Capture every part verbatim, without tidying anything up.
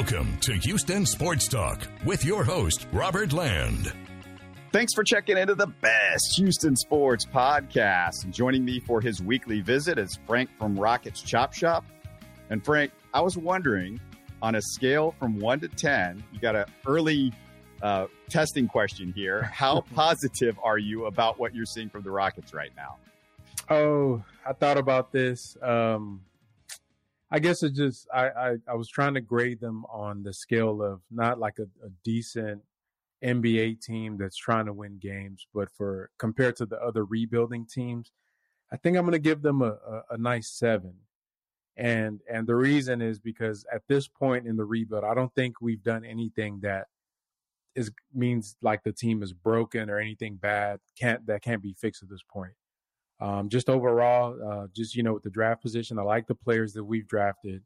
Welcome to Houston Sports Talk with your host, Robert Land. Thanks for checking into the best Houston sports podcast. And joining me for his weekly visit is Frank from Rockets Chop Shop. And Frank, I was wondering, on a scale from one to ten, you got an early uh, testing question here. How positive are you about what you're seeing from the Rockets right now? Oh, I thought about this. Um, I guess it just, I, I, I was trying to grade them on the scale of not like a, a decent N B A team that's trying to win games, but for compared to the other rebuilding teams, I think I'm going to give them a, a, a nice seven. And, and the reason is because at this point in the rebuild, I don't think we've done anything that is means like the team is broken or anything bad can't, that can't be fixed at this point. Um, just overall, uh, just, you know, with the draft position, I like the players that we've drafted.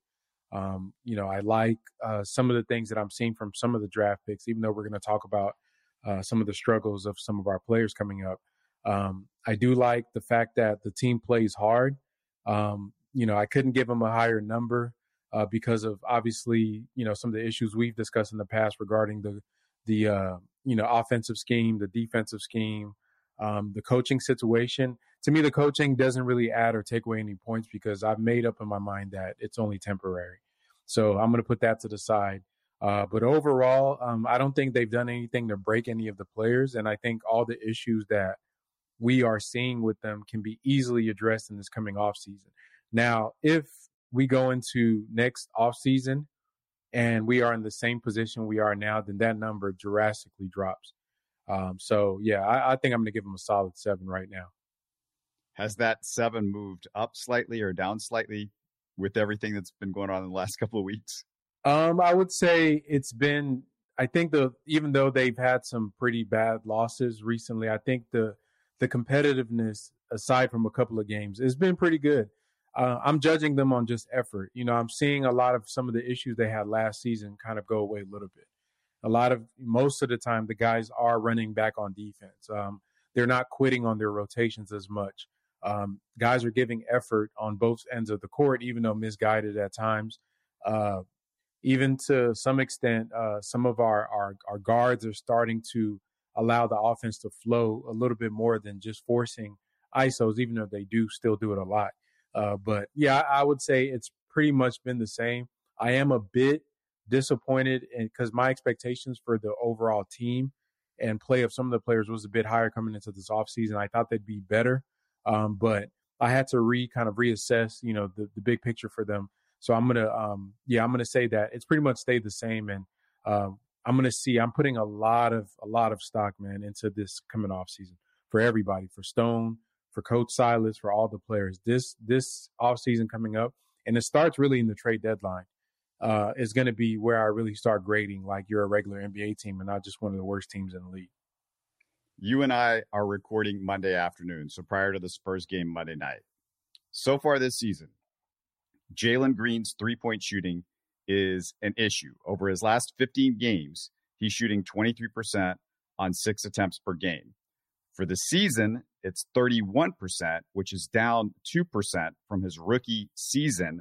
Um, you know, I like uh, some of the things that I'm seeing from some of the draft picks, even though we're going to talk about uh, some of the struggles of some of our players coming up. Um, I do like the fact that the team plays hard. Um, you know, I couldn't give them a higher number uh, because of obviously, you know, some of the issues we've discussed in the past regarding the, the uh, you know, offensive scheme, the defensive scheme, um, the coaching situation. To me, the coaching doesn't really add or take away any points because I've made up in my mind that it's only temporary. So I'm going to put that to the side. Uh, but overall, um, I don't think they've done anything to break any of the players. And I think all the issues that we are seeing with them can be easily addressed in this coming offseason. Now, if we go into next offseason and we are in the same position we are now, then that number drastically drops. Um, so, yeah, I, I think I'm going to give them a solid seven right now. Has that seven moved up slightly or down slightly with everything that's been going on in the last couple of weeks? Um, I would say it's been, I think the, even though they've had some pretty bad losses recently, I think the, the competitiveness aside from a couple of games has been pretty good. Uh, I'm judging them on just effort. You know, I'm seeing a lot of some of the issues they had last season kind of go away a little bit. A lot of, most of the time, the guys are running back on defense. Um, they're not quitting on their rotations as much. Um, guys are giving effort on both ends of the court, even though misguided at times. Uh, even to some extent, uh, some of our, our, our guards are starting to allow the offense to flow a little bit more than just forcing I S Os, even though they do still do it a lot. Uh, but yeah, I, I would say it's pretty much been the same. I am a bit disappointed because my expectations for the overall team and play of some of the players was a bit higher coming into this offseason. I thought they'd be better. Um, but I had to re kind of reassess, you know, the, the big picture for them. So I'm going to, um, yeah, I'm going to say that it's pretty much stayed the same. And uh, I'm going to see, I'm putting a lot of, a lot of stock, man, into this coming off season for everybody, for Stone, for Coach Silas, for all the players, this, this off season coming up. And it starts really in the trade deadline uh, is going to be where I really start grading like you're a regular N B A team and not just one of the worst teams in the league. You and I are recording Monday afternoon, so prior to the Spurs game Monday night. So far this season, Jalen Green's three-point shooting is an issue. Over his last fifteen games, he's shooting twenty-three percent on six attempts per game. For the season, it's thirty-one percent, which is down two percent from his rookie season.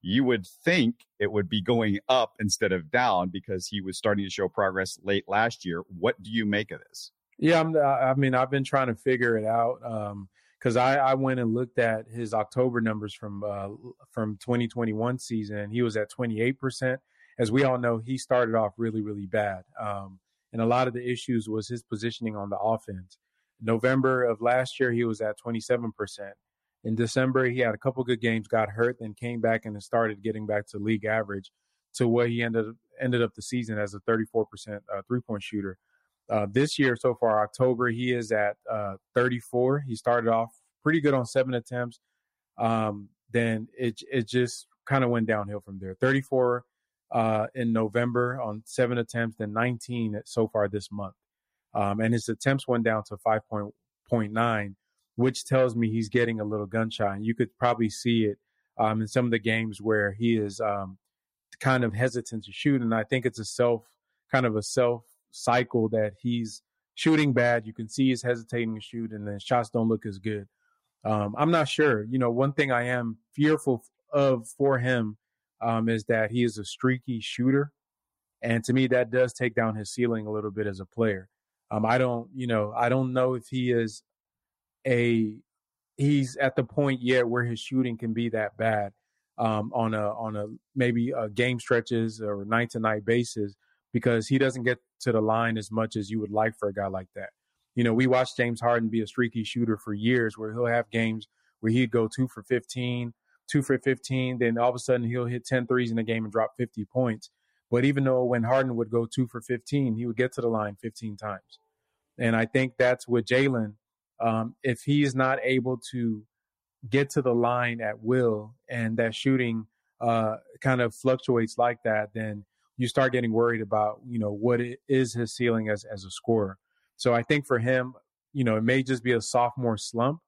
You would think it would be going up instead of down because he was starting to show progress late last year. What do you make of this? Yeah, I'm, I mean, I've been trying to figure it out because um, I, I went and looked at his October numbers from uh, from twenty twenty-one season, and he was at twenty-eight percent. As we all know, he started off really, really bad. Um, and a lot of the issues was his positioning on the offense. November of last year, he was at twenty-seven percent. In December, he had a couple good games, got hurt, then came back and started getting back to league average to where he ended, ended up the season as a thirty-four percent uh, three-point shooter. Uh, this year so far, October, he is at uh, thirty-four. He started off pretty good on seven attempts. Um, then it it just kind of went downhill from there. thirty-four uh, in November on seven attempts, then nineteen so far this month. Um, and his attempts went down to five point nine, which tells me he's getting a little gun shy. And you could probably see it um, in some of the games where he is um, kind of hesitant to shoot. And I think it's a self, kind of a self, cycle that he's shooting bad. You can see he's hesitating to shoot and then shots don't look as good. Um, I'm not sure. You know, one thing I am fearful of for him um, is that he is a streaky shooter. And to me, that does take down his ceiling a little bit as a player. Um, I don't, you know, I don't know if he is a, he's at the point yet where his shooting can be that bad um, on a, on a maybe a game stretches or night to night basis, because he doesn't get to the line as much as you would like for a guy like that. You know, we watched James Harden be a streaky shooter for years where he'll have games where he'd go two for fifteen, two for fifteen, then all of a sudden he'll hit ten threes in a game and drop fifty points. But even though when Harden would go two for fifteen, he would get to the line fifteen times. And I think that's with Jalen. Um, if he's not able to get to the line at will and that shooting uh, kind of fluctuates like that, then you start getting worried about, you know, what it is his ceiling as, as a scorer. So I think for him, you know, it may just be a sophomore slump.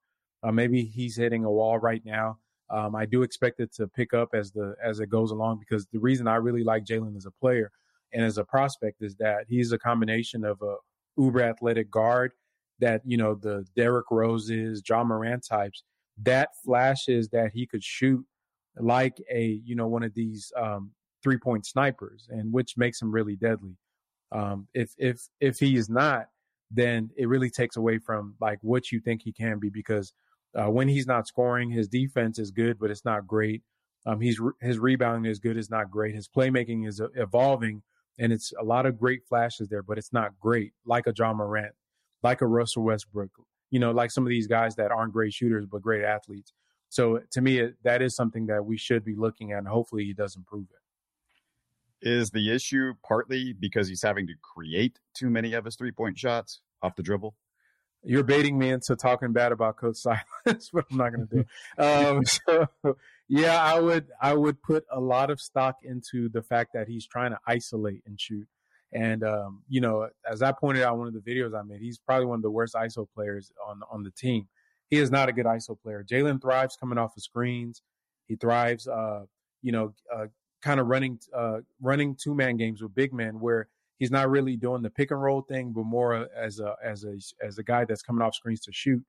Uh, maybe he's hitting a wall right now. Um, I do expect it to pick up as the as it goes along, because the reason I really like Jalen as a player and as a prospect is that he's a combination of a uber athletic guard that, you know, the Derrick Roses, John Morant types, that flashes that he could shoot like a, you know, one of these um, three point snipers, and which makes him really deadly. Um, if if if he is not, then it really takes away from like what you think he can be, because Uh, when he's not scoring, his defense is good, but it's not great. Um, he's re- his rebounding is good, it's not great. His playmaking is uh, evolving, and it's a lot of great flashes there, but it's not great, like a John Morant, like a Russell Westbrook, you know, like some of these guys that aren't great shooters but great athletes. So to me, it, that is something that we should be looking at, and hopefully he does improve it. Is the issue partly because he's having to create too many of his three-point shots off the dribble? You're baiting me into talking bad about Coach Silas, but I'm not going to do it. Um, so, yeah, I would I would put a lot of stock into the fact that he's trying to isolate and shoot. And, um, you know, as I pointed out in one of the videos I made, he's probably one of the worst I S O players on, on the team. He is not a good I S O player. Jalen thrives coming off of screens. He thrives, uh, you know, uh, kind of running uh, running two-man games with big men where he's not really doing the pick and roll thing, but more as a as a as a guy that's coming off screens to shoot,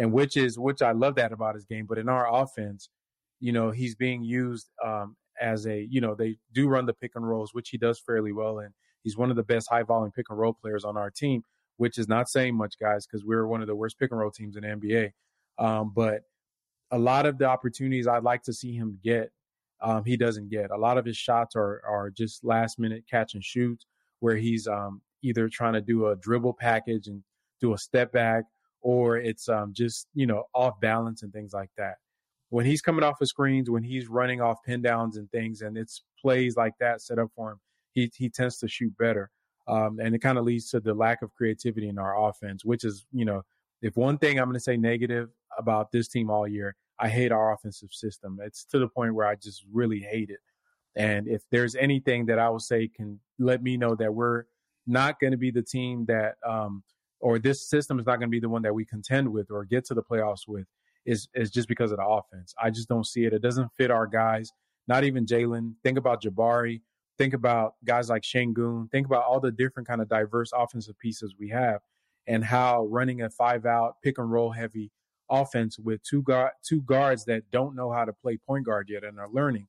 and which is which I love that about his game. But in our offense, you know, he's being used um, as a you know they do run the pick and rolls, which he does fairly well, and he's one of the best high volume pick and roll players on our team, which is not saying much, guys, because we're one of the worst pick and roll teams in the N B A. Um, but a lot of the opportunities I'd like to see him get, um, he doesn't get. A lot of his shots are are just last minute catch and shoot, where he's um, either trying to do a dribble package and do a step back, or it's um, just, you know, off balance and things like that. When he's coming off of screens, when he's running off pin downs and things, and it's plays like that set up for him, he he tends to shoot better. Um, and it kind of leads to the lack of creativity in our offense, which is, you know, if one thing I'm going to say negative about this team all year, I hate our offensive system. It's to the point where I just really hate it. And if there's anything that I will say can let me know that we're not going to be the team that um, or this system is not going to be the one that we contend with or get to the playoffs with, is, is just because of the offense. I just don't see it. It doesn't fit our guys, not even Jalen. Think about Jabari. Think about guys like Şengün. Think about all the different kind of diverse offensive pieces we have, and how running a five-out, pick-and-roll heavy offense with two guard, two guards that don't know how to play point guard yet and are learning,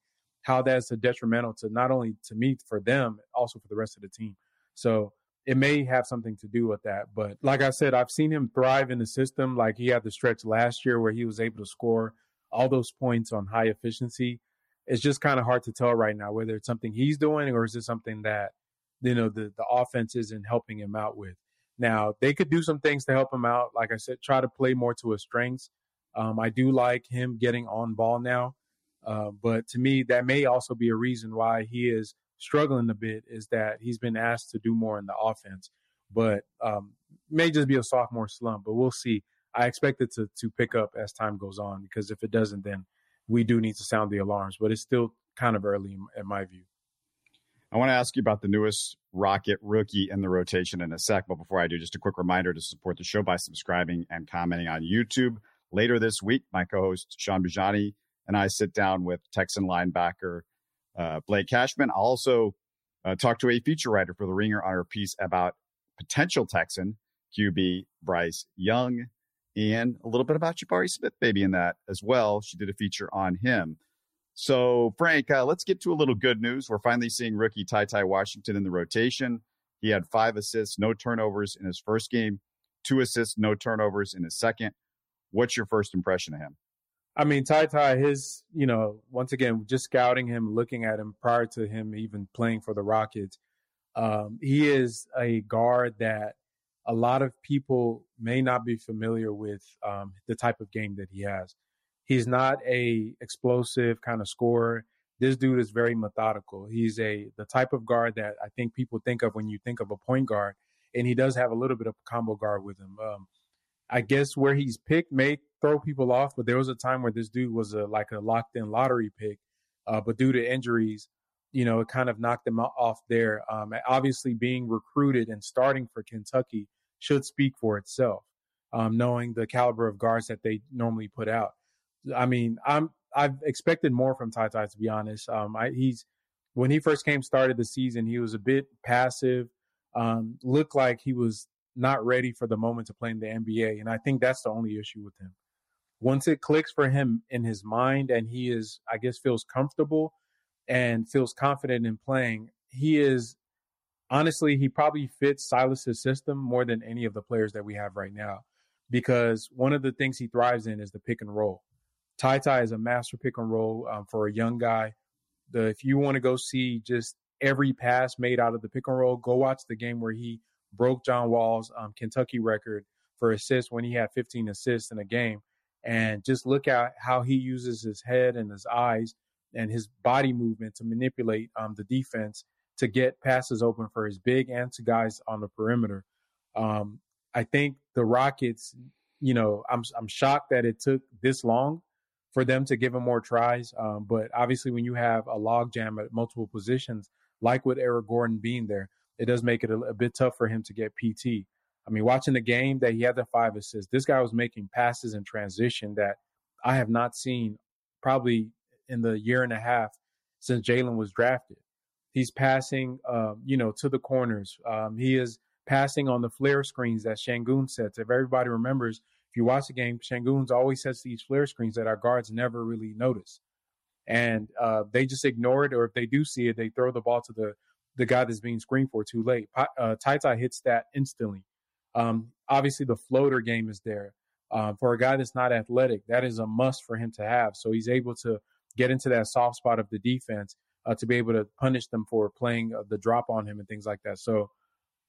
how that's detrimental to not only to me, for them, also for the rest of the team. So it may have something to do with that. But like I said, I've seen him thrive in the system. Like he had the stretch last year where he was able to score all those points on high efficiency. It's just kind of hard to tell right now whether it's something he's doing or is it something that, you know, the, the offense isn't helping him out with. Now, they could do some things to help him out. Like I said, try to play more to his strengths. Um, I do like him getting on ball now. Uh, but to me, that may also be a reason why he is struggling a bit, is that he's been asked to do more in the offense. But um, may just be a sophomore slump, but we'll see. I expect it to, to pick up as time goes on, because if it doesn't, then we do need to sound the alarms. But it's still kind of early in, in my view. I want to ask you about the newest Rocket rookie in the rotation in a sec. But before I do, just a quick reminder to support the show by subscribing and commenting on YouTube. Later this week, my co-host Sean Bujani and I sit down with Texan linebacker uh, Blake Cashman. I'll also uh, talk to a feature writer for The Ringer on her piece about potential Texan Q B Bryce Young, and a little bit about Jabari Smith, maybe in that as well. She did a feature on him. So, Frank, uh, let's get to a little good news. We're finally seeing rookie Ty Ty Washington in the rotation. He had five assists, no turnovers in his first game, two assists, no turnovers in his second. What's your first impression of him? I mean, Ty Ty, his, you know, once again, just scouting him, looking at him prior to him even playing for the Rockets, um, he is a guard that a lot of people may not be familiar with um, the type of game that he has. He's not a explosive kind of scorer. This dude is very methodical. He's a the type of guard that I think people think of when you think of a point guard, and he does have a little bit of combo guard with him. Um, I guess where he's picked may throw people off, but there was a time where this dude was a, like a locked-in lottery pick, uh, but due to injuries, you know, it kind of knocked him off there. Um, obviously, being recruited and starting for Kentucky should speak for itself, um, knowing the caliber of guards that they normally put out. I mean, I'm, I've expected more from Ty Ty, to be honest. Um, I, he's, when he first came started the season, he was a bit passive, um, looked like he was not ready for the moment to play in the N B A. And I think that's the only issue with him. Once it clicks for him in his mind and he is, I guess, feels comfortable and feels confident in playing, he is, honestly, he probably fits Silas's system more than any of the players that we have right now, because one of the things he thrives in is the pick and roll. Ty Ty is a master pick and roll um, for a young guy. The, if you want to go see just every pass made out of the pick and roll, go watch the game where he broke John Wall's um, Kentucky record for assists when he had fifteen assists in a game. And just look at how he uses his head and his eyes and his body movement to manipulate um, the defense to get passes open for his big and to guys on the perimeter. Um, I think the Rockets, you know, I'm I'm shocked that it took this long for them to give him more tries. Um, but obviously when you have a logjam at multiple positions, like with Eric Gordon being there, it does make it a, a bit tough for him to get P T. I mean, watching the game that he had the five assists, this guy was making passes in transition that I have not seen probably in the year and a half since Jalen was drafted. He's passing, uh, you know, to the corners. Um, he is passing on the flare screens that Şengün sets. If everybody remembers, if you watch the game, Şengün always sets these flare screens that our guards never really notice. And uh, they just ignore it, or if they do see it, they throw the ball to the, the guy that's being screened for too late. Uh, Ty Ty hits that instantly. Um, obviously, the floater game is there. Uh, for a guy that's not athletic, that is a must for him to have. So he's able to get into that soft spot of the defense uh, to be able to punish them for playing uh, the drop on him and things like that. So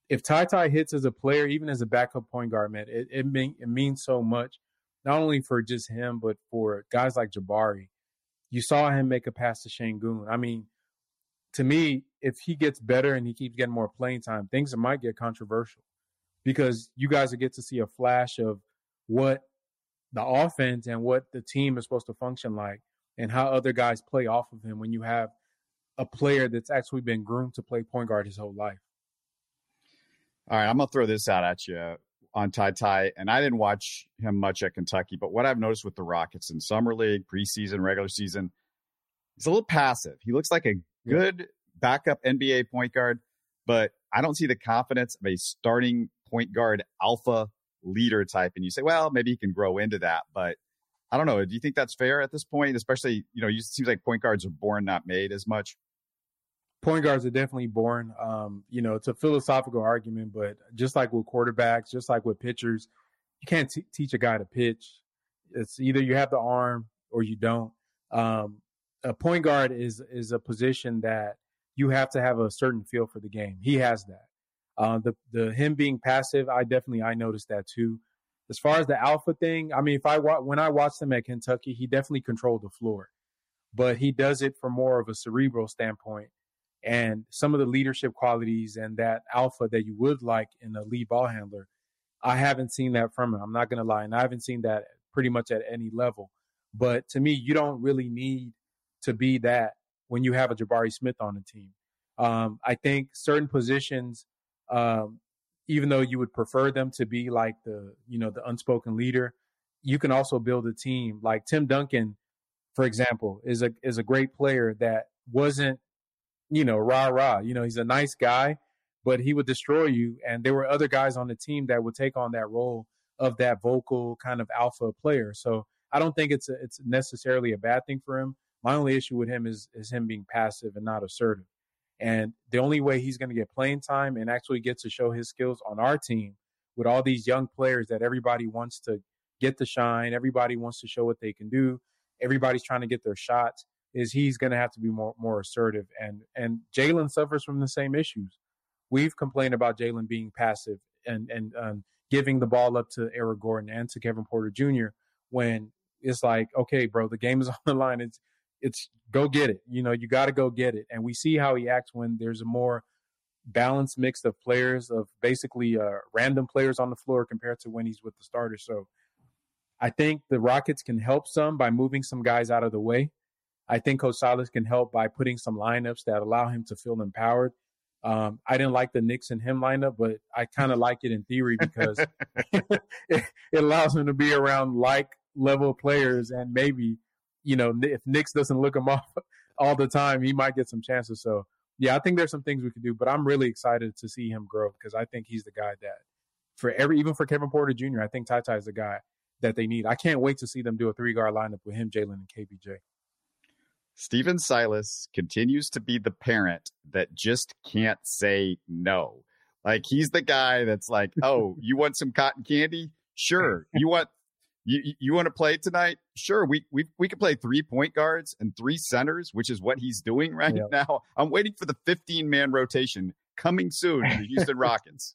if Ty Ty hits as a player, even as a backup point guard, man, it it, mean, it means so much, not only for just him, but for guys like Jabari. You saw him make a pass to Şengün. I mean, to me, if he gets better and he keeps getting more playing time, things might get controversial, because you guys will get to see a flash of what the offense and what the team is supposed to function like and how other guys play off of him when you have a player that's actually been groomed to play point guard his whole life. All right, I'm going to throw this out at you on Ty Ty, and I didn't watch him much at Kentucky, but what I've noticed with the Rockets in summer league, preseason, regular season, he's a little passive. He looks like a good backup N B A point guard, but I don't see the confidence of a starting point guard alpha leader type. And you say, well, maybe he can grow into that, but I don't know. Do you think that's fair at this point? Especially, you know, it seems like point guards are born, not made as much. Point guards are definitely born. Um, you know, it's a philosophical argument, but just like with quarterbacks, just like with pitchers, you can't t- teach a guy to pitch. It's either you have the arm or you don't. Um, a point guard is is a position that you have to have a certain feel for the game. He has that. Uh, the the him being passive, I definitely I noticed that too. As far as the alpha thing, I mean, if I wa- when I watched him at Kentucky, he definitely controlled the floor, but he does it from more of a cerebral standpoint. And some of the leadership qualities and that alpha that you would like in a lead ball handler, I haven't seen that from him. I'm not going to lie. And I haven't seen that pretty much at any level. But to me, you don't really need to be that when you have a Jabari Smith on the team. Um, I think certain positions, um, even though you would prefer them to be like the, you know, the unspoken leader, you can also build a team. Like Tim Duncan, for example, is a is a great player that wasn't, you know, rah, rah, you know, he's a nice guy, but he would destroy you. And there were other guys on the team that would take on that role of that vocal kind of alpha player. So I don't think it's a, it's necessarily a bad thing for him, My only issue with him is is him being passive and not assertive. And the only way he's going to get playing time and actually get to show his skills on our team with all these young players that everybody wants to get the shine, everybody wants to show what they can do, everybody's trying to get their shots, is he's going to have to be more more assertive. And and Jalen suffers from the same issues. We've complained about Jalen being passive and and um, giving the ball up to Eric Gordon and to Kevin Porter Junior when it's like, okay, bro, the game is on the line. It's it's go get it. You know, you got to go get it. And we see how he acts when there's a more balanced mix of players, of basically uh, random players on the floor compared to when he's with the starters. So I think the Rockets can help some by moving some guys out of the way. I think Coach Silas can help by putting some lineups that allow him to feel empowered. Um, I didn't like the Nix and him lineup, but I kind of like it in theory because it, it allows him to be around like level players. And maybe, you know, if Nix doesn't look him off all the time, he might get some chances. So, yeah, I think there's some things we can do, but I'm really excited to see him grow because I think he's the guy that for every, even for Kevin Porter Junior, I think Ty Ty is the guy that they need. I can't wait to see them do a three guard lineup with him, Jalen, and K B J. Stephen Silas continues to be the parent that just can't say no. Like, he's the guy that's like, oh, you want some cotton candy? Sure. You want you you want to play tonight? Sure. We we we can play three point guards and three centers, which is what he's doing right yep. now. I'm waiting for the fifteen man rotation coming soon to the Houston Rockets.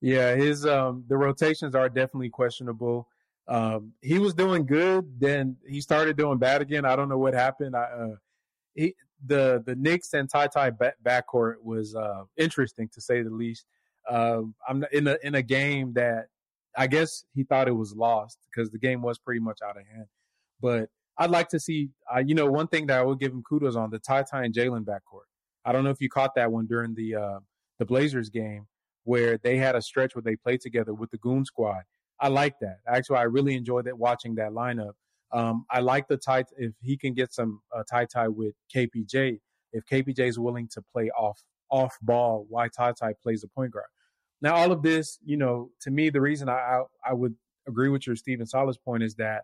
Yeah, his um the rotations are definitely questionable. Um, he was doing good, then he started doing bad again. I don't know what happened. I, uh, he, the the Knicks and Ty Ty backcourt was uh, interesting to say the least. Uh, I'm in a in a game that I guess he thought it was lost because the game was pretty much out of hand. But I'd like to see, uh, you know, one thing that I would give him kudos on, the Ty Ty and Jalen backcourt. I don't know if you caught that one during the uh, the Blazers game where they had a stretch where they played together with the Goon Squad. I like that. Actually, I really enjoyed that watching that lineup. Um, I like the tie. If he can get some uh, tie tie with K P J, if K P J is willing to play off off ball, why Ty Ty plays the point guard. Now, all of this, you know, to me, the reason I I, I would agree with your Stephen Silas point is that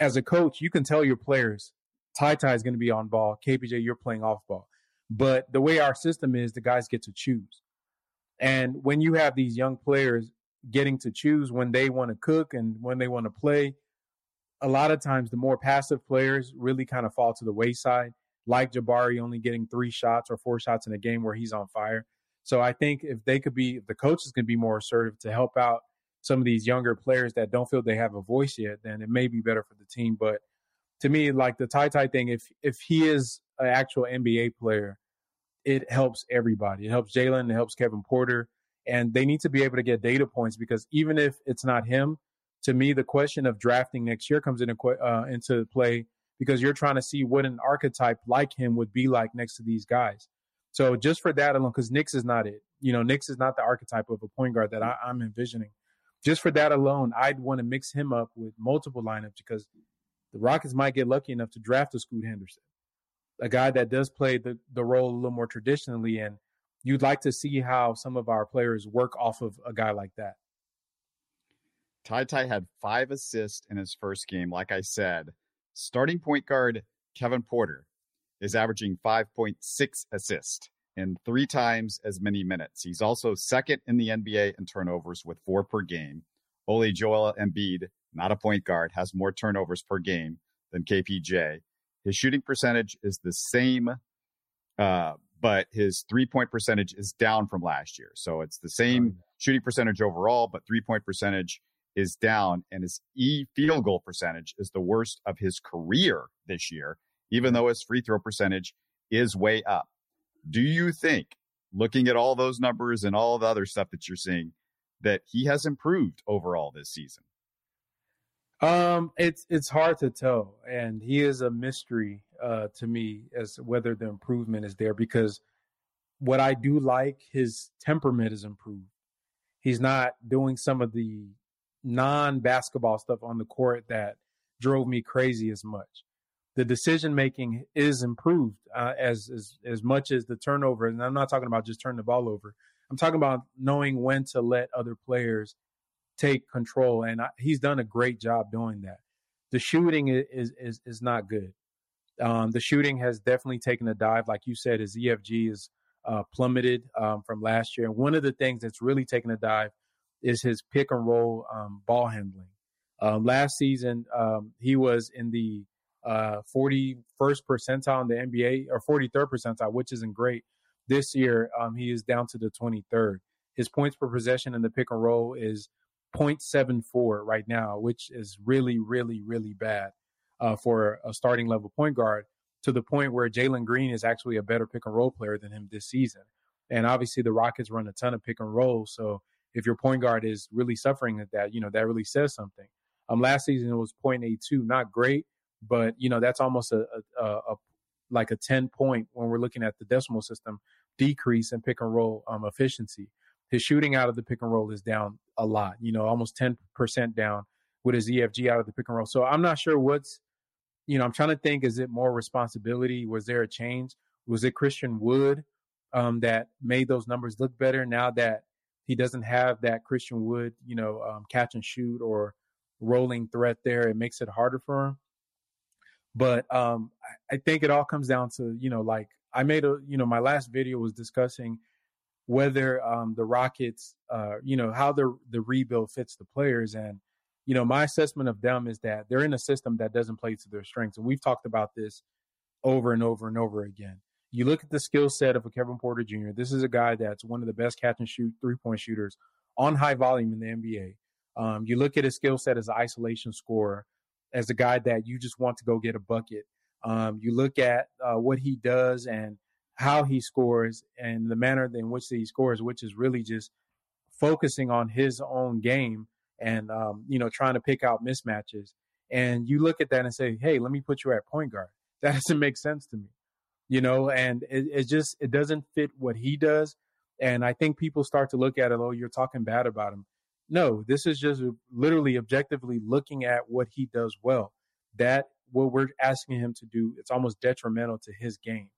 as a coach, you can tell your players Ty Ty is going to be on ball, K P J, you're playing off ball. But the way our system is, the guys get to choose, and when you have these young players getting to choose when they want to cook and when they want to play, a lot of times the more passive players really kind of fall to the wayside, like Jabari only getting three shots or four shots in a game where he's on fire. So I think if they could be, if the coaches can be more assertive to help out some of these younger players that don't feel they have a voice yet, then it may be better for the team. But to me, like the Ty Ty thing, if if he is an actual N B A player, it helps everybody. It helps Jalen, it helps Kevin Porter. And they need to be able to get data points because even if it's not him, to me, the question of drafting next year comes into uh, into play because you're trying to see what an archetype like him would be like next to these guys. So just for that alone, because Nix is not it. You know, Nix is not the archetype of a point guard that I, I'm envisioning. Just for that alone, I'd want to mix him up with multiple lineups because the Rockets might get lucky enough to draft a Scoot Henderson, a guy that does play the, the role a little more traditionally, and you'd like to see how some of our players work off of a guy like that. Ty Ty had five assists in his first game. Like I said, starting point guard Kevin Porter is averaging five point six assists in three times as many minutes. He's also second in the N B A in turnovers with four per game. Ole Joel Embiid, not a point guard, has more turnovers per game than K P J. His shooting percentage is the same, uh, but his three-point percentage is down from last year. So it's the same shooting percentage overall, but three-point percentage is down, and his E field goal percentage is the worst of his career this year, even though his free throw percentage is way up. Do you think, looking at all those numbers and all the other stuff that you're seeing, that he has improved overall this season? Um, it's it's hard to tell, and he is a mystery uh, to me as whether the improvement is there, because what I do like, his temperament is improved. He's not doing some of the non-basketball stuff on the court that drove me crazy as much. The decision-making is improved uh, as, as, as much as the turnover, and I'm not talking about just turning the ball over. I'm talking about knowing when to let other players take control, and I, he's done a great job doing that. The shooting is is is not good. Um, the shooting has definitely taken a dive. Like you said, his E F G is uh, plummeted um, from last year. And one of the things that's really taken a dive is his pick and roll um, ball handling. Um, last season, um, he was in the uh, forty-first percentile in the N B A, or forty-third percentile, which isn't great. This year, um, he is down to the twenty-third. His points per possession in the pick and roll is point seven four right now, which is really, really, really bad uh, for a starting level point guard, to the point where Jalen Green is actually a better pick and roll player than him this season. And obviously the Rockets run a ton of pick and roll. So if your point guard is really suffering at that, you know, that really says something. Um, last season it was point eight two, not great, but you know, that's almost a, a, a like a ten point, when we're looking at the decimal system, decrease in pick and roll um, efficiency. His shooting out of the pick and roll is down a lot, you know, almost ten percent down with his E F G out of the pick and roll. So I'm not sure what's, you know, I'm trying to think, is it more responsibility? Was there a change? Was it Christian Wood um, that made those numbers look better, now that he doesn't have that Christian Wood, you know, um, catch and shoot or rolling threat there? It makes it harder for him. But um, I think it all comes down to, you know, like I made a, you know, my last video was discussing whether um, the Rockets, uh, you know, how the the rebuild fits the players. And, you know, my assessment of them is that they're in a system that doesn't play to their strengths. And we've talked about this over and over and over again. You look at the skill set of a Kevin Porter Junior This is a guy that's one of the best catch and shoot three-point shooters on high volume in the N B A. Um, you look at his skill set as an isolation scorer, as a guy that you just want to go get a bucket. Um, you look at uh, what he does and how he scores and the manner in which he scores, which is really just focusing on his own game and, um, you know, trying to pick out mismatches. And you look at that and say, hey, let me put you at point guard. That doesn't make sense to me, you know, and it, it just, it doesn't fit what he does. And I think people start to look at it, oh, you're talking bad about him. No, this is just literally objectively looking at what he does well. That what we're asking him to do, it's almost detrimental to his game.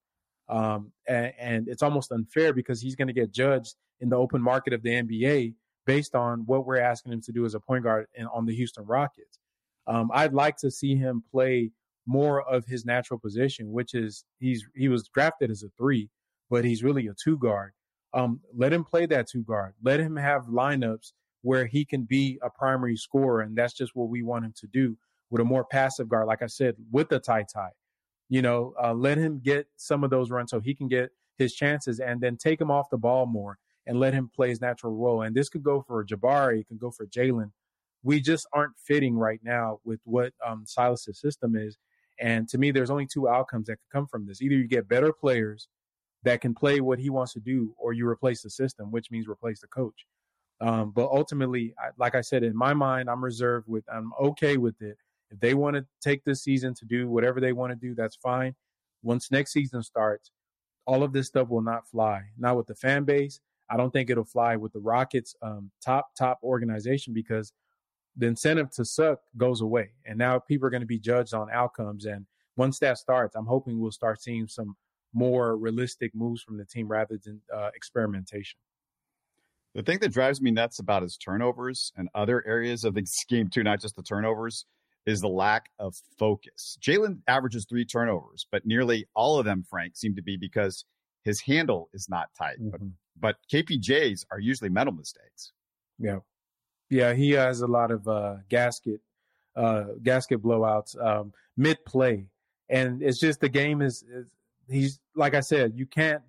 Um, and, and it's almost unfair, because he's going to get judged in the open market of the N B A based on what we're asking him to do as a point guard and on the Houston Rockets. Um, I'd like to see him play more of his natural position, which is he's he was drafted as a three, but he's really a two guard. Um, let him play that two guard. Let him have lineups where he can be a primary scorer, and that's just what we want him to do with a more passive guard, like I said, with the Ty Ty. You know, uh, let him get some of those runs so he can get his chances, and then take him off the ball more and let him play his natural role. And this could go for Jabari. It could go for Jalen. We just aren't fitting right now with what um, Silas' system is. And to me, there's only two outcomes that could come from this. Either you get better players that can play what he wants to do, or you replace the system, which means replace the coach. Um, but ultimately, I, like I said, in my mind, I'm reserved with, I'm okay with it. If they want to take this season to do whatever they want to do, that's fine. Once next season starts, all of this stuff will not fly. Not with the fan base. I don't think it'll fly with the Rockets, um, top, top organization, because the incentive to suck goes away. And now people are going to be judged on outcomes. And once that starts, I'm hoping we'll start seeing some more realistic moves from the team rather than uh, experimentation. The thing that drives me nuts about his turnovers and other areas of the scheme too, not just the turnovers, is the lack of focus. Jalen averages three turnovers, but nearly all of them, Frank, seem to be because his handle is not tight. Mm-hmm. But, but K P J's are usually mental mistakes. Yeah. Yeah, he has a lot of uh, gasket uh, gasket blowouts um, mid-play. And it's just the game is, is – he's like I said, you can't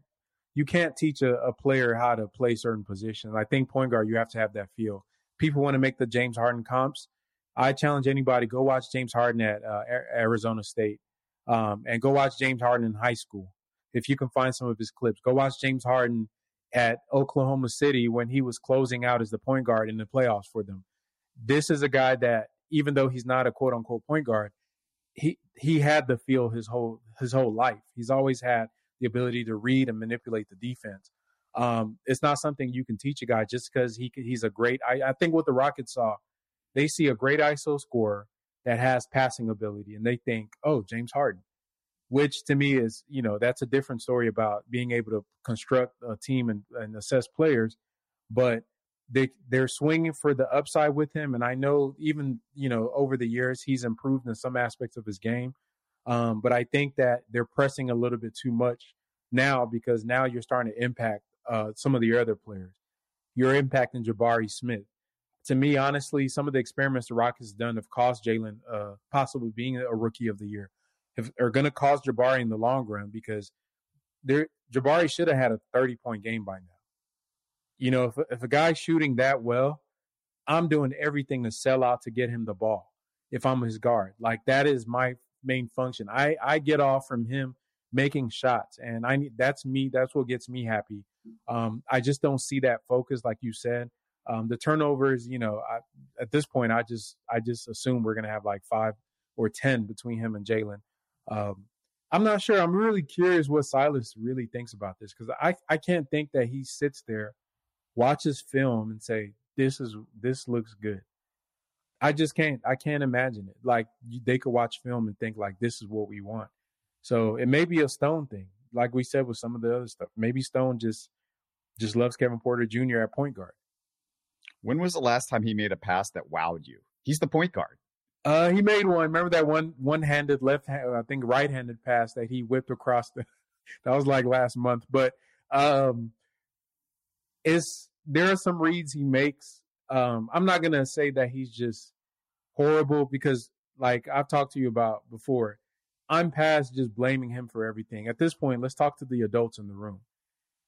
you can't teach a, a player how to play certain positions. I think point guard, you have to have that feel. People want to make the James Harden comps. I challenge anybody, go watch James Harden at uh, Arizona State um, and go watch James Harden in high school. If you can find some of his clips, go watch James Harden at Oklahoma City when he was closing out as the point guard in the playoffs for them. This is a guy that, even though he's not a quote unquote point guard, he, he had the feel his whole, his whole life. He's always had the ability to read and manipulate the defense. Um, it's not something you can teach a guy just because he he's a great, I, I think what the Rockets saw, they see a great I S O scorer that has passing ability, and they think, oh, James Harden, which to me is, you know, that's a different story about being able to construct a team and, and assess players. But they, they're swinging for the upside with him. And I know even, you know, over the years, he's improved in some aspects of his game. Um, but I think that they're pressing a little bit too much now, because now you're starting to impact uh, some of the other players. You're impacting Jabari Smith. To me, honestly, some of the experiments the Rockets have done have cost Jalen uh, possibly being a rookie of the year, have, are going to cost Jabari in the long run, because there, Jabari should have had a thirty-point game by now. You know, if, if a guy's shooting that well, I'm doing everything to sell out to get him the ball if I'm his guard. Like, that is my main function. I, I get off from him making shots, and I need, that's me. That's what gets me happy. Um, I just don't see that focus, like you said. Um, the turnovers, you know, I, at this point, I just I just assume we're going to have like five or ten between him and Jalen. Um, I'm not sure. I'm really curious what Silas really thinks about this, because I, I can't think that he sits there, watches film and say, this is this looks good. I just can't. I can't imagine it. Like, you, they could watch film and think like, this is what we want. So it may be a Stone thing, like we said with some of the other stuff. Maybe Stone just just loves Kevin Porter Junior at point guard. When was the last time he made a pass that wowed you? He's the point guard. Uh, he made one. Remember that one one-handed left, I think right-handed pass that he whipped across the. That was like last month, but um, it's. There are some reads he makes. Um, I'm not going to say that he's just horrible, because, like I've talked to you about before, I'm past just blaming him for everything. At this point, let's talk to the adults in the room.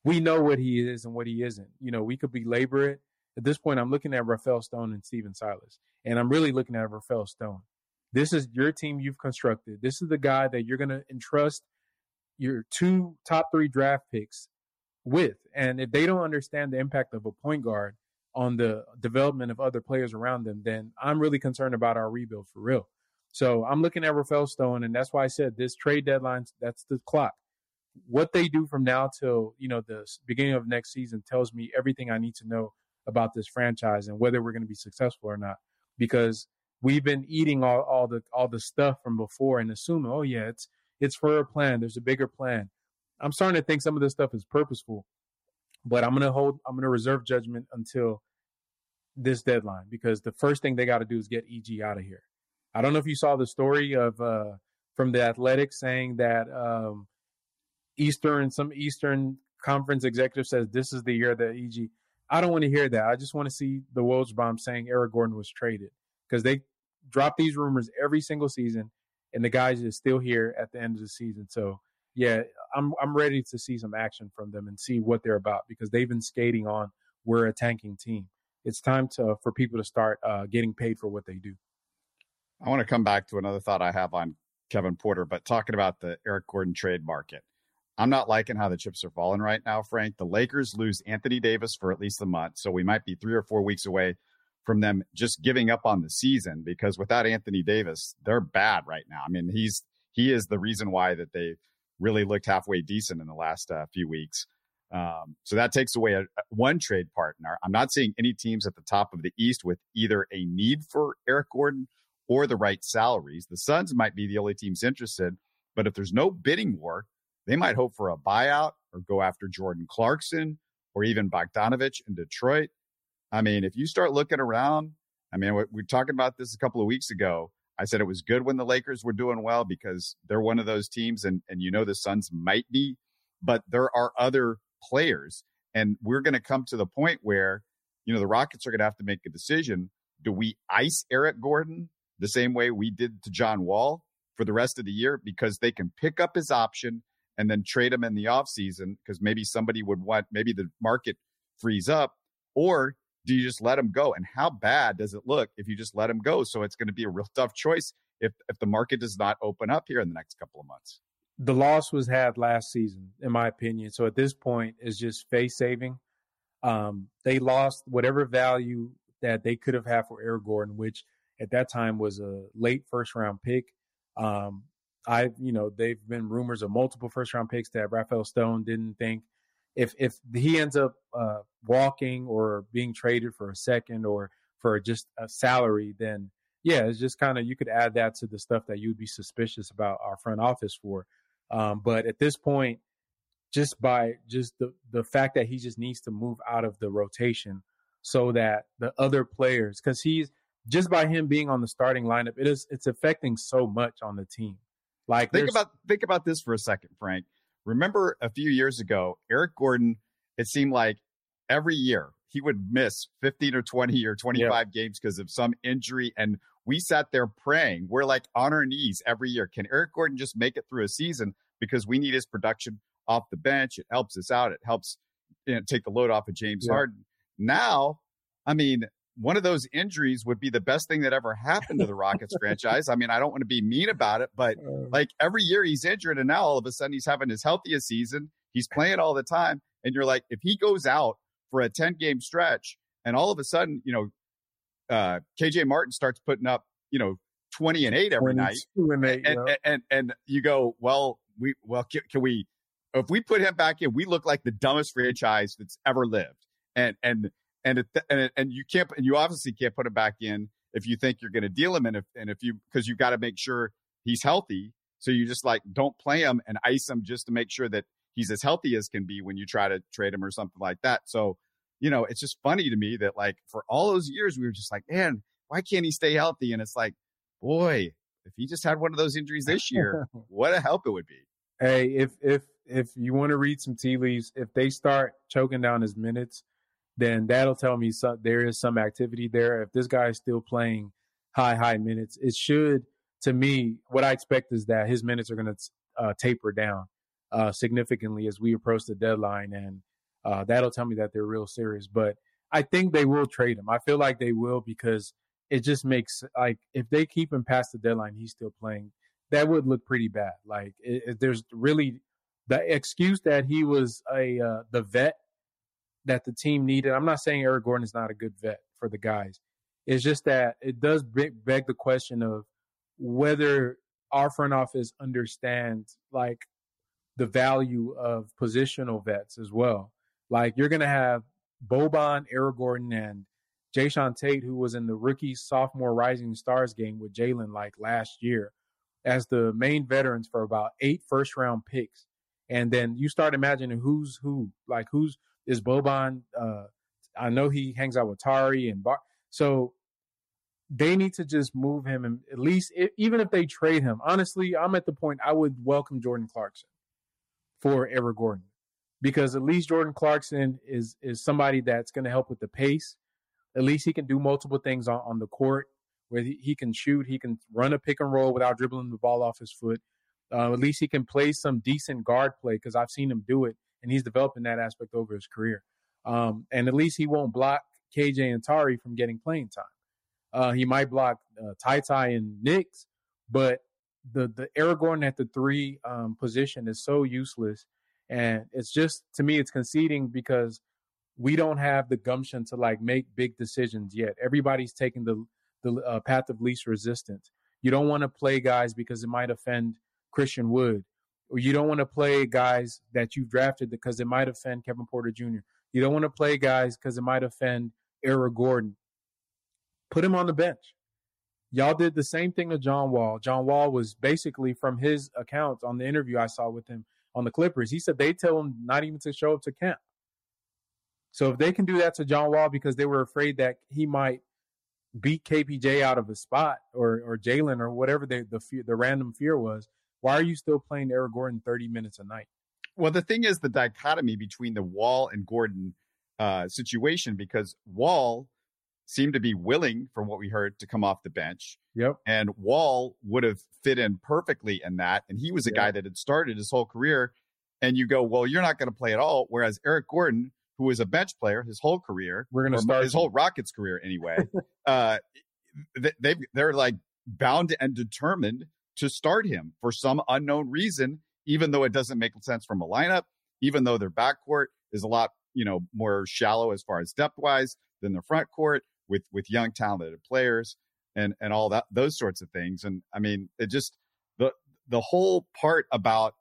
We know what he is and what he isn't. You know, we could belabor it. At this point, I'm looking at Rafael Stone and Stephen Silas, and I'm really looking at Rafael Stone. This is your team you've constructed. This is the guy that you're going to entrust your two top three draft picks with. And if they don't understand the impact of a point guard on the development of other players around them, then I'm really concerned about our rebuild for real. So I'm looking at Rafael Stone, and that's why I said this trade deadline, that's the clock. What they do from now till, you know, the beginning of next season tells me everything I need to know about this franchise and whether we're going to be successful or not, because we've been eating all, all the all the stuff from before and assuming, oh yeah, it's it's for a plan. There's a bigger plan. I'm starting to think some of this stuff is purposeful, but I'm going to hold, I'm going to reserve judgment until this deadline, because the first thing they got to do is get E G out of here. I don't know if you saw the story of, uh, from the Athletic saying that, um, Eastern, some Eastern Conference executive says this is the year that E G, I don't want to hear that. I just want to see the Wojbomb saying Eric Gordon was traded, because they drop these rumors every single season and the guys is still here at the end of the season. So, yeah, I'm I'm ready to see some action from them and see what they're about, because they've been skating on we're a tanking team. It's time to for people to start uh, getting paid for what they do. I want to come back to another thought I have on Kevin Porter, but talking about the Eric Gordon trade market, I'm not liking how the chips are falling right now, Frank. The Lakers lose Anthony Davis for at least a month, so we might be three or four weeks away from them just giving up on the season, because without Anthony Davis, they're bad right now. I mean, he's he is the reason why that they really looked halfway decent in the last uh, few weeks. Um, so that takes away a, a one trade partner. I'm not seeing any teams at the top of the East with either a need for Eric Gordon or the right salaries. The Suns might be the only teams interested, but if there's no bidding war, they might hope for a buyout or go after Jordan Clarkson or even Bogdanovich in Detroit. I mean, if you start looking around, I mean, we, we were talking about this a couple of weeks ago. I said it was good when the Lakers were doing well, because they're one of those teams, and, and you know the Suns might be, but there are other players. And we're going to come to the point where, you know, the Rockets are going to have to make a decision. Do we ice Eric Gordon the same way we did to John Wall for the rest of the year? Because they can pick up his option and then trade him in the offseason, because maybe somebody would want, maybe the market frees up. Or do you just let him go? And how bad does it look if you just let him go? So it's going to be a real tough choice if, if the market does not open up here in the next couple of months. The loss was had last season, in my opinion. So at this point, it's just face saving. Um, they lost whatever value that they could have had for Eric Gordon, which at that time was a late first round pick. Um, I, you know, they've been rumors of multiple first round picks that Rafael Stone didn't think. If if he ends up uh, walking or being traded for a second or for just a salary, then, yeah, it's just kind of, you could add that to the stuff that you'd be suspicious about our front office for. Um, but at this point, just by just the, the fact that he just needs to move out of the rotation so that the other players, because he's just by him being on the starting lineup, it is it's affecting so much on the team. Like, think about think about this for a second, Frank. Remember a few years ago, Eric Gordon, it seemed like every year he would miss fifteen or twenty or twenty-five yeah. games because of some injury. And we sat there praying. We're like on our knees every year. Can Eric Gordon just make it through a season? Because we need his production off the bench. It helps us out. It helps, you know, take the load off of James yeah. Harden. Now, I mean, one of those injuries would be the best thing that ever happened to the Rockets franchise. I mean, I don't want to be mean about it, but like every year he's injured, and now all of a sudden he's having his healthiest season. He's playing all the time. And you're like, if he goes out for a ten game stretch and all of a sudden, you know, uh, K J Martin starts putting up, you know, twenty and eight every night. And, eight, and, yeah. and, and, and you go, well, we, well, can, can we, if we put him back in, we look like the dumbest franchise that's ever lived. And, and, And, it, and it, and you can't, and you obviously can't put him back in if you think you're going to deal him, and if and if you because you got to make sure he's healthy. So you just like don't play him and ice him just to make sure that he's as healthy as can be when you try to trade him or something like that. So, you know, it's just funny to me that like for all those years we were just like, man, why can't he stay healthy? And it's like, boy, if he just had one of those injuries this year, what a help it would be. Hey, if if if you want to read some tea leaves, if they start choking down his minutes, then that'll tell me some, there is some activity there. If this guy is still playing high, high minutes, it should, to me, what I expect is that his minutes are going to uh, taper down uh, significantly as we approach the deadline. And uh, that'll tell me that they're real serious. But I think they will trade him. I feel like they will, because it just makes, like, if they keep him past the deadline, he's still playing, that would look pretty bad. Like, it, it, there's really the excuse that he was a uh, the vet that the team needed. I'm not saying Eric Gordon is not a good vet for the guys. It's just that it does beg the question of whether our front office understands like the value of positional vets as well. Like, you're going to have Boban, Eric Gordon, and Jayshon Tate, who was in the rookie sophomore Rising Stars game with Jalen like last year, as the main veterans for about eight first round picks. And then you start imagining who's who, like who's, is Boban, uh, I know he hangs out with Tari and Bar. So they need to just move him. And at least, if, even if they trade him, honestly, I'm at the point I would welcome Jordan Clarkson for Eric Gordon, because at least Jordan Clarkson is, is somebody that's going to help with the pace. At least he can do multiple things on, on the court where he, he can shoot. He can run a pick and roll without dribbling the ball off his foot. Uh, at least he can play some decent guard play, because I've seen him do it. And he's developing that aspect over his career. Um, and at least he won't block K J and Tari from getting playing time. Uh, he might block uh, Ty Ty and Nix, but the the Eric Gordon at the three um, position is so useless. And it's just, to me, it's conceding, because we don't have the gumption to like make big decisions yet. Everybody's taking the, the uh, path of least resistance. You don't want to play guys because it might offend Christian Wood. You don't want to play guys that you've drafted because it might offend Kevin Porter Junior You don't want to play guys because it might offend Eric Gordon. Put him on the bench. Y'all did the same thing to John Wall. John Wall was basically, from his accounts on the interview I saw with him on the Clippers, he said they tell him not even to show up to camp. So if they can do that to John Wall because they were afraid that he might beat K P J out of his spot, or or Jalen, or whatever they, the fear, the random fear was, why are you still playing Eric Gordon thirty minutes a night? Well, the thing is the dichotomy between the Wall and Gordon uh, situation, because Wall seemed to be willing, from what we heard, to come off the bench. Yep. And Wall would have fit in perfectly in that. And he was a yep. guy that had started his whole career. And you go, well, you're not going to play at all. Whereas Eric Gordon, who was a bench player his whole career, we're going to start his whole Rockets career anyway, uh, they they're like bound and determined to start him for some unknown reason, even though it doesn't make sense from a lineup, even though their backcourt is a lot, you know, more shallow as far as depth-wise than their front court with with young, talented players and and all that, those sorts of things. And I mean, it just the the whole part about,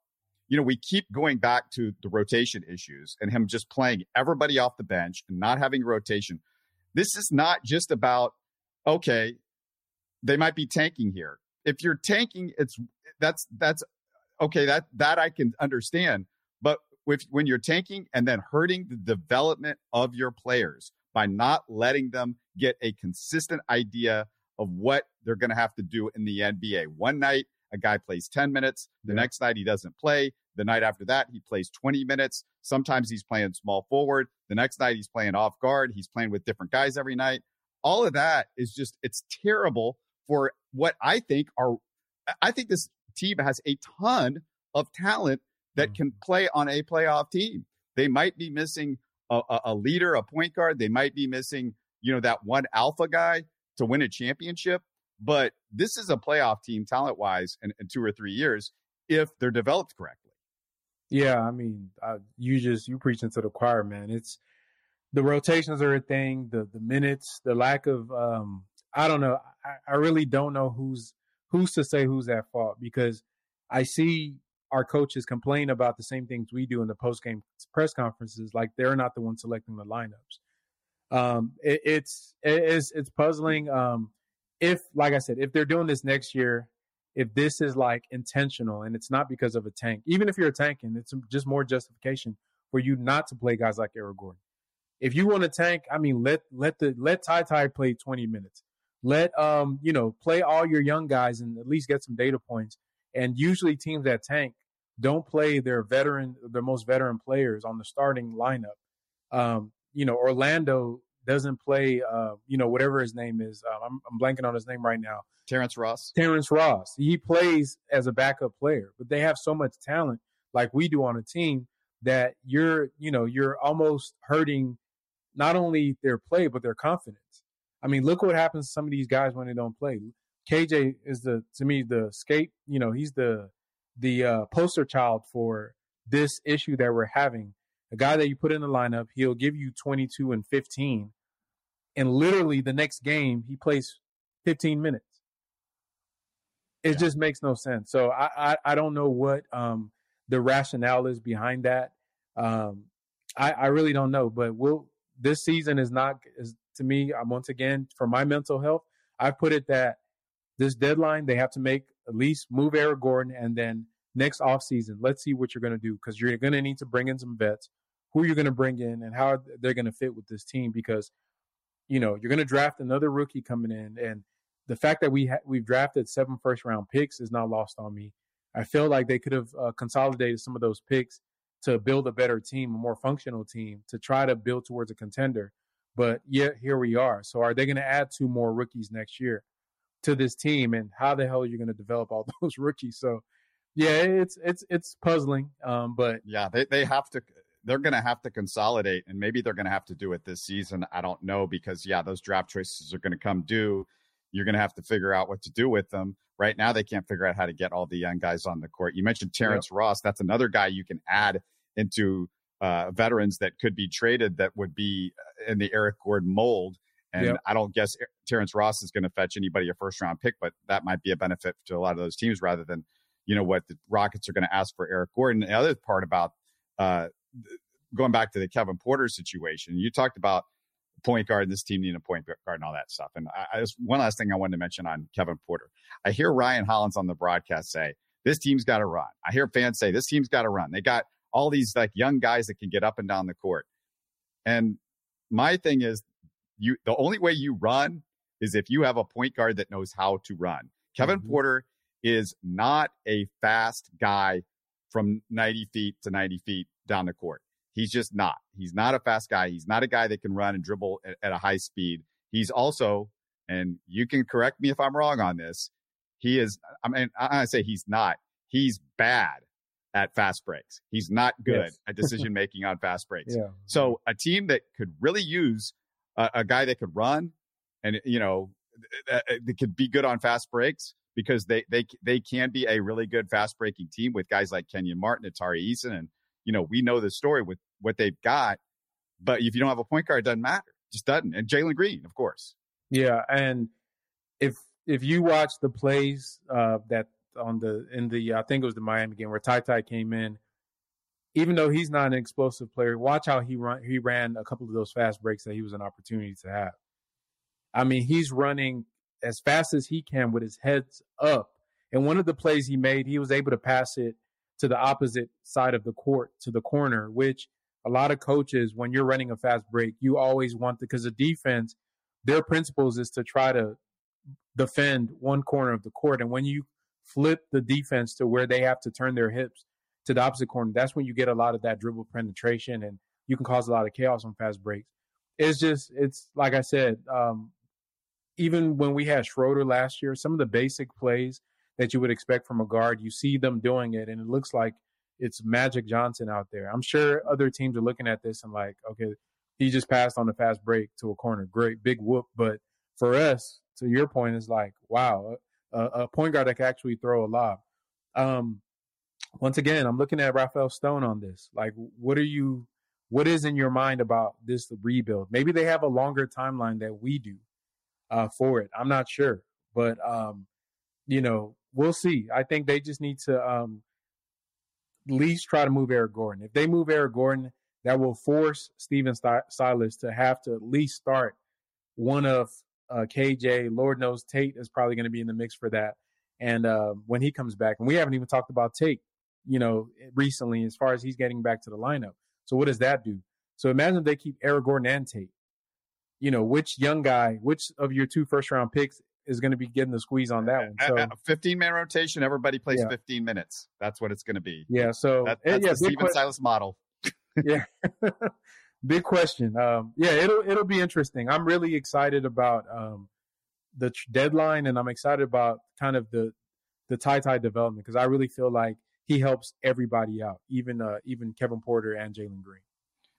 you know, we keep going back to the rotation issues and him just playing everybody off the bench and not having rotation. This is not just about, okay, they might be tanking here. If you're tanking, it's that's that's okay. That that I can understand. But if, when you're tanking and then hurting the development of your players by not letting them get a consistent idea of what they're going to have to do in the N B A, one night A guy plays ten minutes. The yeah. next night he doesn't play. The night after that, he plays twenty minutes. Sometimes he's playing small forward. The next night he's playing off guard. He's playing with different guys every night. All of that is just, it's terrible for what I think are, I think this team has a ton of talent that can play on a playoff team. They might be missing a, a, a leader, a point guard. They might be missing, you know, that one alpha guy to win a championship. But this is a playoff team talent-wise in, in two or three years if they're developed correctly. Yeah, I mean, I, you just, you preaching to the choir, man. It's, the rotations are a thing, the the minutes, the lack of, um, I don't know. I, I really don't know who's, who's to say who's at fault, because I see our coaches complain about the same things we do in the post-game press conferences, like they're not the ones selecting the lineups. Um, it, it's, it, it's, it's puzzling. Um, if, like I said, if they're doing this next year, if this is like intentional and it's not because of a tank, even if you're a tanking, it's just more justification for you not to play guys like Eric Gordon. If you want to tank, I mean, let, let the, let Ty Ty play twenty minutes. Let, um, you know, play all your young guys and at least get some data points. And usually teams that tank don't play their veteran, their most veteran players on the starting lineup. Um, you know, Orlando doesn't play, uh, you know, whatever his name is. Um, I'm, I'm blanking on his name right now. Terrence Ross. Terrence Ross. He plays as a backup player, but they have so much talent like we do on a team that you're, you know, you're almost hurting not only their play, but their confidence. I mean, look what happens to some of these guys when they don't play. K J is the, to me, the skate, you know, he's the, the uh, poster child for this issue that we're having. A guy that you put in the lineup, he'll give you twenty-two and fifteen. And literally the next game, he plays fifteen minutes. It yeah. just makes no sense. So I, I, I don't know what um, the rationale is behind that. Um, I, I really don't know, but we'll, this season is not, is, to me, once again, for my mental health, I put it that this deadline, they have to make at least move Eric Gordon, and then next offseason, let's see what you're going to do, because you're going to need to bring in some vets, who you're going to bring in and how they're going to fit with this team, because, you know, you're going to draft another rookie coming in. And the fact that we ha- we've drafted seven first round picks is not lost on me. I feel like they could have uh, consolidated some of those picks to build a better team, a more functional team, to try to build towards a contender. But yet here we are. So are they going to add two more rookies next year to this team, and how the hell are you going to develop all those rookies? So yeah, it's, it's, it's puzzling. Um, but yeah, they, they have to, they're going to have to consolidate, and maybe they're going to have to do it this season. I don't know, because yeah, those draft choices are going to come due. You're going to have to figure out what to do with them. Right now, they can't figure out how to get all the young guys on the court. You mentioned Terrence yeah. Ross. That's another guy you can add into uh, veterans that could be traded that would be in the Eric Gordon mold. And yep. I don't guess Terrence Ross is going to fetch anybody a first-round pick, but that might be a benefit to a lot of those teams rather than, you know, what the Rockets are going to ask for Eric Gordon. The other part about uh, going back to the Kevin Porter situation, you talked about point guard, this team needing a point guard and all that stuff. And I, I just, one last thing I wanted to mention on Kevin Porter. I hear Ryan Hollins on the broadcast say, this team's got to run. I hear fans say, this team's got to run. They got all these like young guys that can get up and down the court. And my thing is, You, the only way you run is if you have a point guard that knows how to run. Kevin mm-hmm. Porter is not a fast guy from ninety feet to ninety feet down the court. He's just not. He's not a fast guy. He's not a guy that can run and dribble at, at a high speed. He's also, and you can correct me if I'm wrong on this, he is, I mean, I say he's not. He's bad at fast breaks. He's not good yes. at decision-making on fast breaks. Yeah. So a team that could really use A, a guy that could run and, you know, that could be good on fast breaks, because they, they, they can be a really good fast breaking team with guys like Kenyon Martin, Atari Eason. And, you know, we know the story with what they've got, but if you don't have a point guard, it doesn't matter. It just doesn't. And Jalen Green, of course. Yeah. And if, if you watch the plays uh, that on the, in the, I think it was the Miami game where Ty Ty came in, even though he's not an explosive player, watch how he run. He ran a couple of those fast breaks that he was an opportunity to have. I mean, he's running as fast as he can with his heads up. And one of the plays he made, he was able to pass it to the opposite side of the court, to the corner, which a lot of coaches, when you're running a fast break, you always want to, because the defense, their principles is to try to defend one corner of the court. And when you flip the defense to where they have to turn their hips to the opposite corner, that's when you get a lot of that dribble penetration and you can cause a lot of chaos on fast breaks. It's just, it's like I said, um, even when we had Schroeder last year, some of the basic plays that you would expect from a guard, you see them doing it, and it looks like it's Magic Johnson out there. I'm sure other teams are looking at this and like, okay, he just passed on a fast break to a corner. Great, big whoop. But for us, to your point, it's like, wow, a, a point guard that can actually throw a lob. Um, once again, I'm looking at Rafael Stone on this. Like, what are you, what is in your mind about this rebuild? Maybe they have a longer timeline that we do uh, for it. I'm not sure. But, um, you know, we'll see. I think they just need to um, at least try to move Eric Gordon. If they move Eric Gordon, that will force Stephen Silas to have to at least start one of uh, K J. Lord knows Tate is probably going to be in the mix for that. And uh, when he comes back, and we haven't even talked about Tate, you know, recently as far as he's getting back to the lineup. So what does that do? So imagine if they keep Eric Gordon and Tate. You know, which young guy, which of your two first-round picks is going to be getting the squeeze on that one? So, fifteen-man rotation, everybody plays yeah. fifteen minutes. That's what it's going to be. Yeah, so that, that's yeah, the Stephen question. Silas model. yeah, big question. Um, yeah, it'll it'll be interesting. I'm really excited about um, the tr- deadline, and I'm excited about kind of the the Ty Ty development because I really feel like he helps everybody out, even uh, even Kevin Porter and Jalen Green,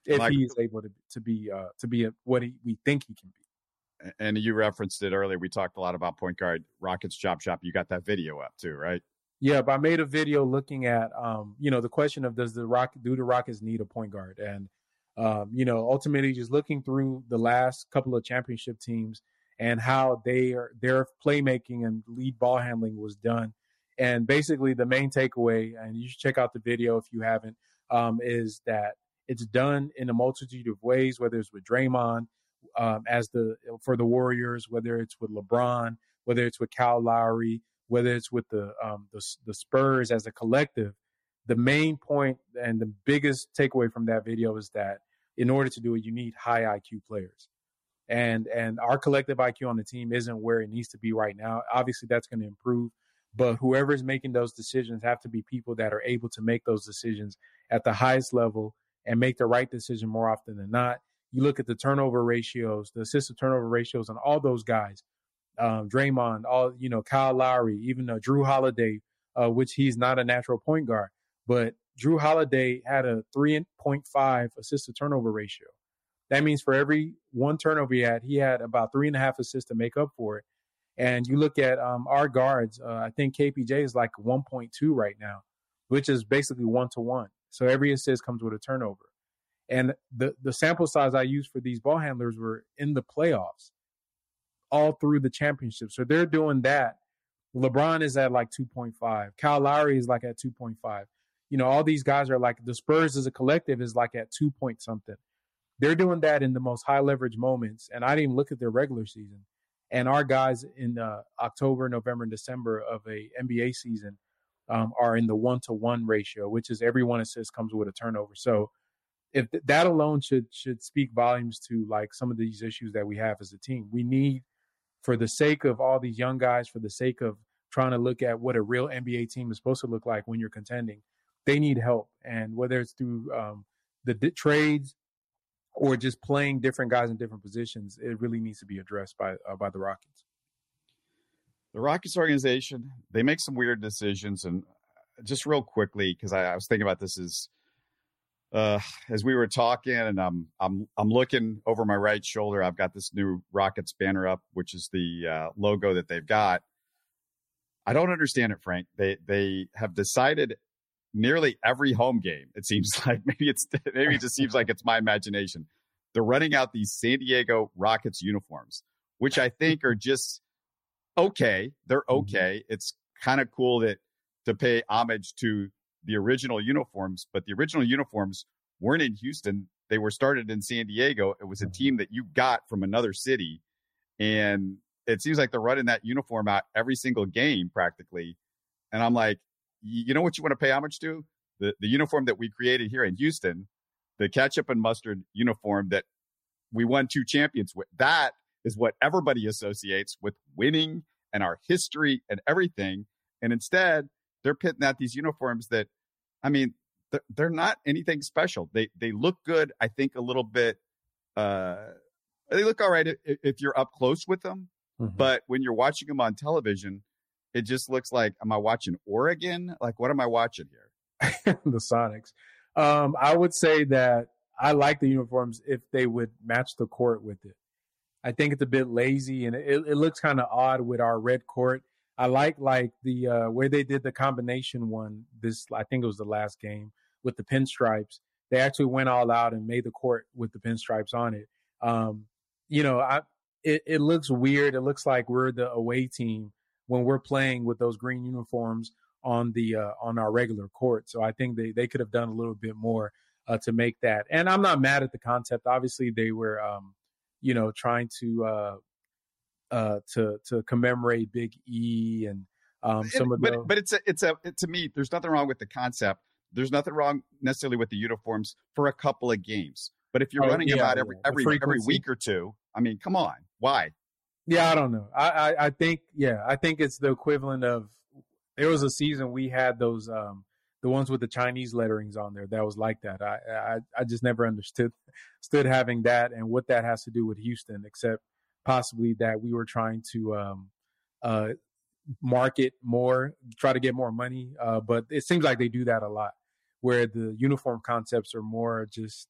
if like, he is able to to be uh, to be a, what he, we think he can be. And you referenced it earlier. We talked a lot about point guard. Rockets Chop Shop. You got that video up too, right? Yeah, but I made a video looking at, um, you know, the question of does the Rock do the Rockets need a point guard? And, um, you know, ultimately just looking through the last couple of championship teams and how they are, their playmaking and lead ball handling was done. And basically the main takeaway, and you should check out the video if you haven't, um, is that it's done in a multitude of ways, whether it's with Draymond, um, as the for the Warriors, whether it's with LeBron, whether it's with Kyle Lowry, whether it's with the, um, the the Spurs as a collective. The main point and the biggest takeaway from that video is that in order to do it, you need high I Q players. And and our collective I Q on the team isn't where it needs to be right now. Obviously, that's going to improve. But whoever is making those decisions have to be people that are able to make those decisions at the highest level and make the right decision more often than not. You look at the turnover ratios, the assist to turnover ratios, and all those guys. Um, Draymond, all you know, Kyle Lowry, even uh, Jrue Holiday, uh, which he's not a natural point guard, but Jrue Holiday had a three point five assist to turnover ratio. That means for every one turnover he had, he had about three and a half assists to make up for it. And you look at um, our guards, uh, I think K P J is like one point two right now, which is basically one to one. So every assist comes with a turnover. And the the sample size I used for these ball handlers were in the playoffs, all through the championship. So they're doing that. LeBron is at like two point five. Kyle Lowry is like at two point five. You know, all these guys are like, the Spurs as a collective is like at two point something. They're doing that in the most high leverage moments. And I didn't even look at their regular season. And our guys in uh, October, November, and December of a N B A season um, are in the one-to-one ratio, which is every one assist comes with a turnover. So if th- that alone should should speak volumes to like some of these issues that we have as a team. We need, for the sake of all these young guys, for the sake of trying to look at what a real N B A team is supposed to look like when you're contending, they need help. And whether it's through um, the d- trades or just playing different guys in different positions, it really needs to be addressed by uh, by the Rockets. The Rockets organization, they make some weird decisions. And just real quickly, because I, I was thinking about this as, uh, as we were talking, and I'm I'm I'm looking over my right shoulder. I've got this new Rockets banner up, which is the uh, logo that they've got. I don't understand it, Frank. They they have decided nearly every home game, it seems like, maybe it's maybe it just seems like it's my imagination. They're running out these San Diego Rockets uniforms, which I think are just okay. They're okay. Mm-hmm. It's kind of cool that to pay homage to the original uniforms, but the original uniforms weren't in Houston. They were started in San Diego. It was a team that you got from another city. And it seems like they're running that uniform out every single game practically. And I'm like, you know what you want to pay homage to? The the uniform that we created here in Houston, the ketchup and mustard uniform that we won two champions with. That is what everybody associates with winning and our history and everything. And instead, they're pitting out these uniforms that, I mean, they're, they're not anything special. They they look good, I think, a little bit. Uh, they look all right if, if you're up close with them. Mm-hmm. But when you're watching them on television, it just looks like, am I watching Oregon? Like, what am I watching here? The Sonics. Um, I would say that I like the uniforms if they would match the court with it. I think it's a bit lazy, and it, it looks kind of odd with our red court. I like like the uh, where they did the combination one. This I think it was the last game with the pinstripes. They actually went all out and made the court with the pinstripes on it. Um, you know, I it, it looks weird. It looks like we're the away team when we're playing with those green uniforms on the uh, on our regular court. So I think they they could have done a little bit more uh, to make that. And I'm not mad at the concept. Obviously, they were. Um, you know, trying to, uh, uh, to, to commemorate Big E and, um, and, some of the, but, but it's a, it's a, it, to me, there's nothing wrong with the concept. There's nothing wrong necessarily with the uniforms for a couple of games, but if you're oh, running yeah, them out yeah. every, every, every week or two, I mean, come on, why? Yeah. I don't know. I, I, I think, yeah, I think it's the equivalent of, there was a season we had those, um, the ones with the Chinese letterings on there, that was like that. I, I, I just never understood stood having that and what that has to do with Houston, except possibly that we were trying to um, uh, market more, try to get more money. Uh, but it seems like they do that a lot, where the uniform concepts are more just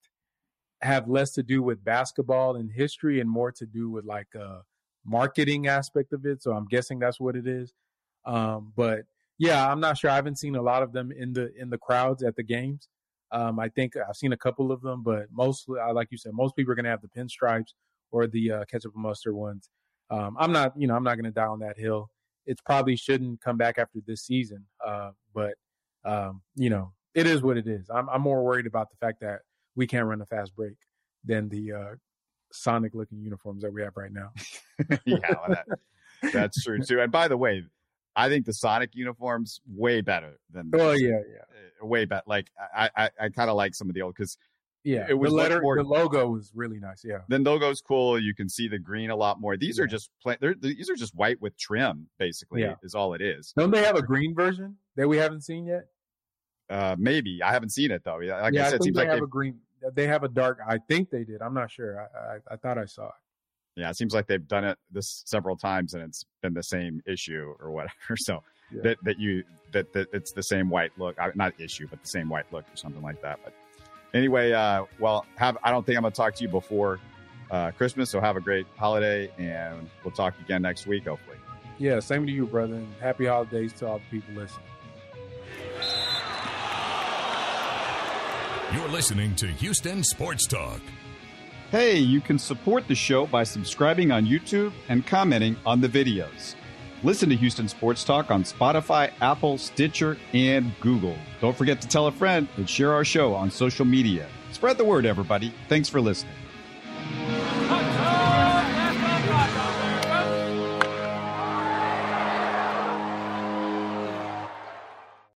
have less to do with basketball and history and more to do with like a marketing aspect of it. So I'm guessing that's what it is. Um, but Yeah, I'm not sure. I haven't seen a lot of them in the in the crowds at the games. Um, I think I've seen a couple of them, but mostly, like you said, most people are going to have the pinstripes or the uh, ketchup and mustard ones. Um, I'm not, you know, I'm not going to die on that hill. It probably shouldn't come back after this season, uh, but um, you know, it is what it is. I'm, I'm more worried about the fact that we can't run a fast break than the uh, Sonic-looking uniforms that we have right now. Yeah, well, that, that's true too. And by the way, I think the Sonic uniforms way better than. Oh yeah, yeah, way better. Like I, I, I kind of like some of the old because. Yeah, it was the letter. More, the logo was really nice. Yeah, the logo's cool. You can see the green a lot more. These yeah. are just plain. These are just white with trim, basically. Yeah. Is all it is. Don't they have a green version that we haven't seen yet? Uh, maybe I haven't seen it though. Like yeah, I said, I think it seems they like have a green. They have a dark. I think they did. I'm not sure. I, I, I thought I saw it. Yeah, it seems like they've done it this several times, and it's been the same issue or whatever. So yeah. that that you that, that it's the same white look, not issue, but the same white look or something like that. But anyway, uh, well, have I don't think I'm gonna talk to you before uh, Christmas. So have a great holiday, and we'll talk again next week, hopefully. Yeah, same to you, brother. And happy holidays to all the people listening. You're listening to Houston Sports Talk. Hey, you can support the show by subscribing on YouTube and commenting on the videos. Listen to Houston Sports Talk on Spotify, Apple, Stitcher, and Google. Don't forget to tell a friend and share our show on social media. Spread the word, everybody. Thanks for listening.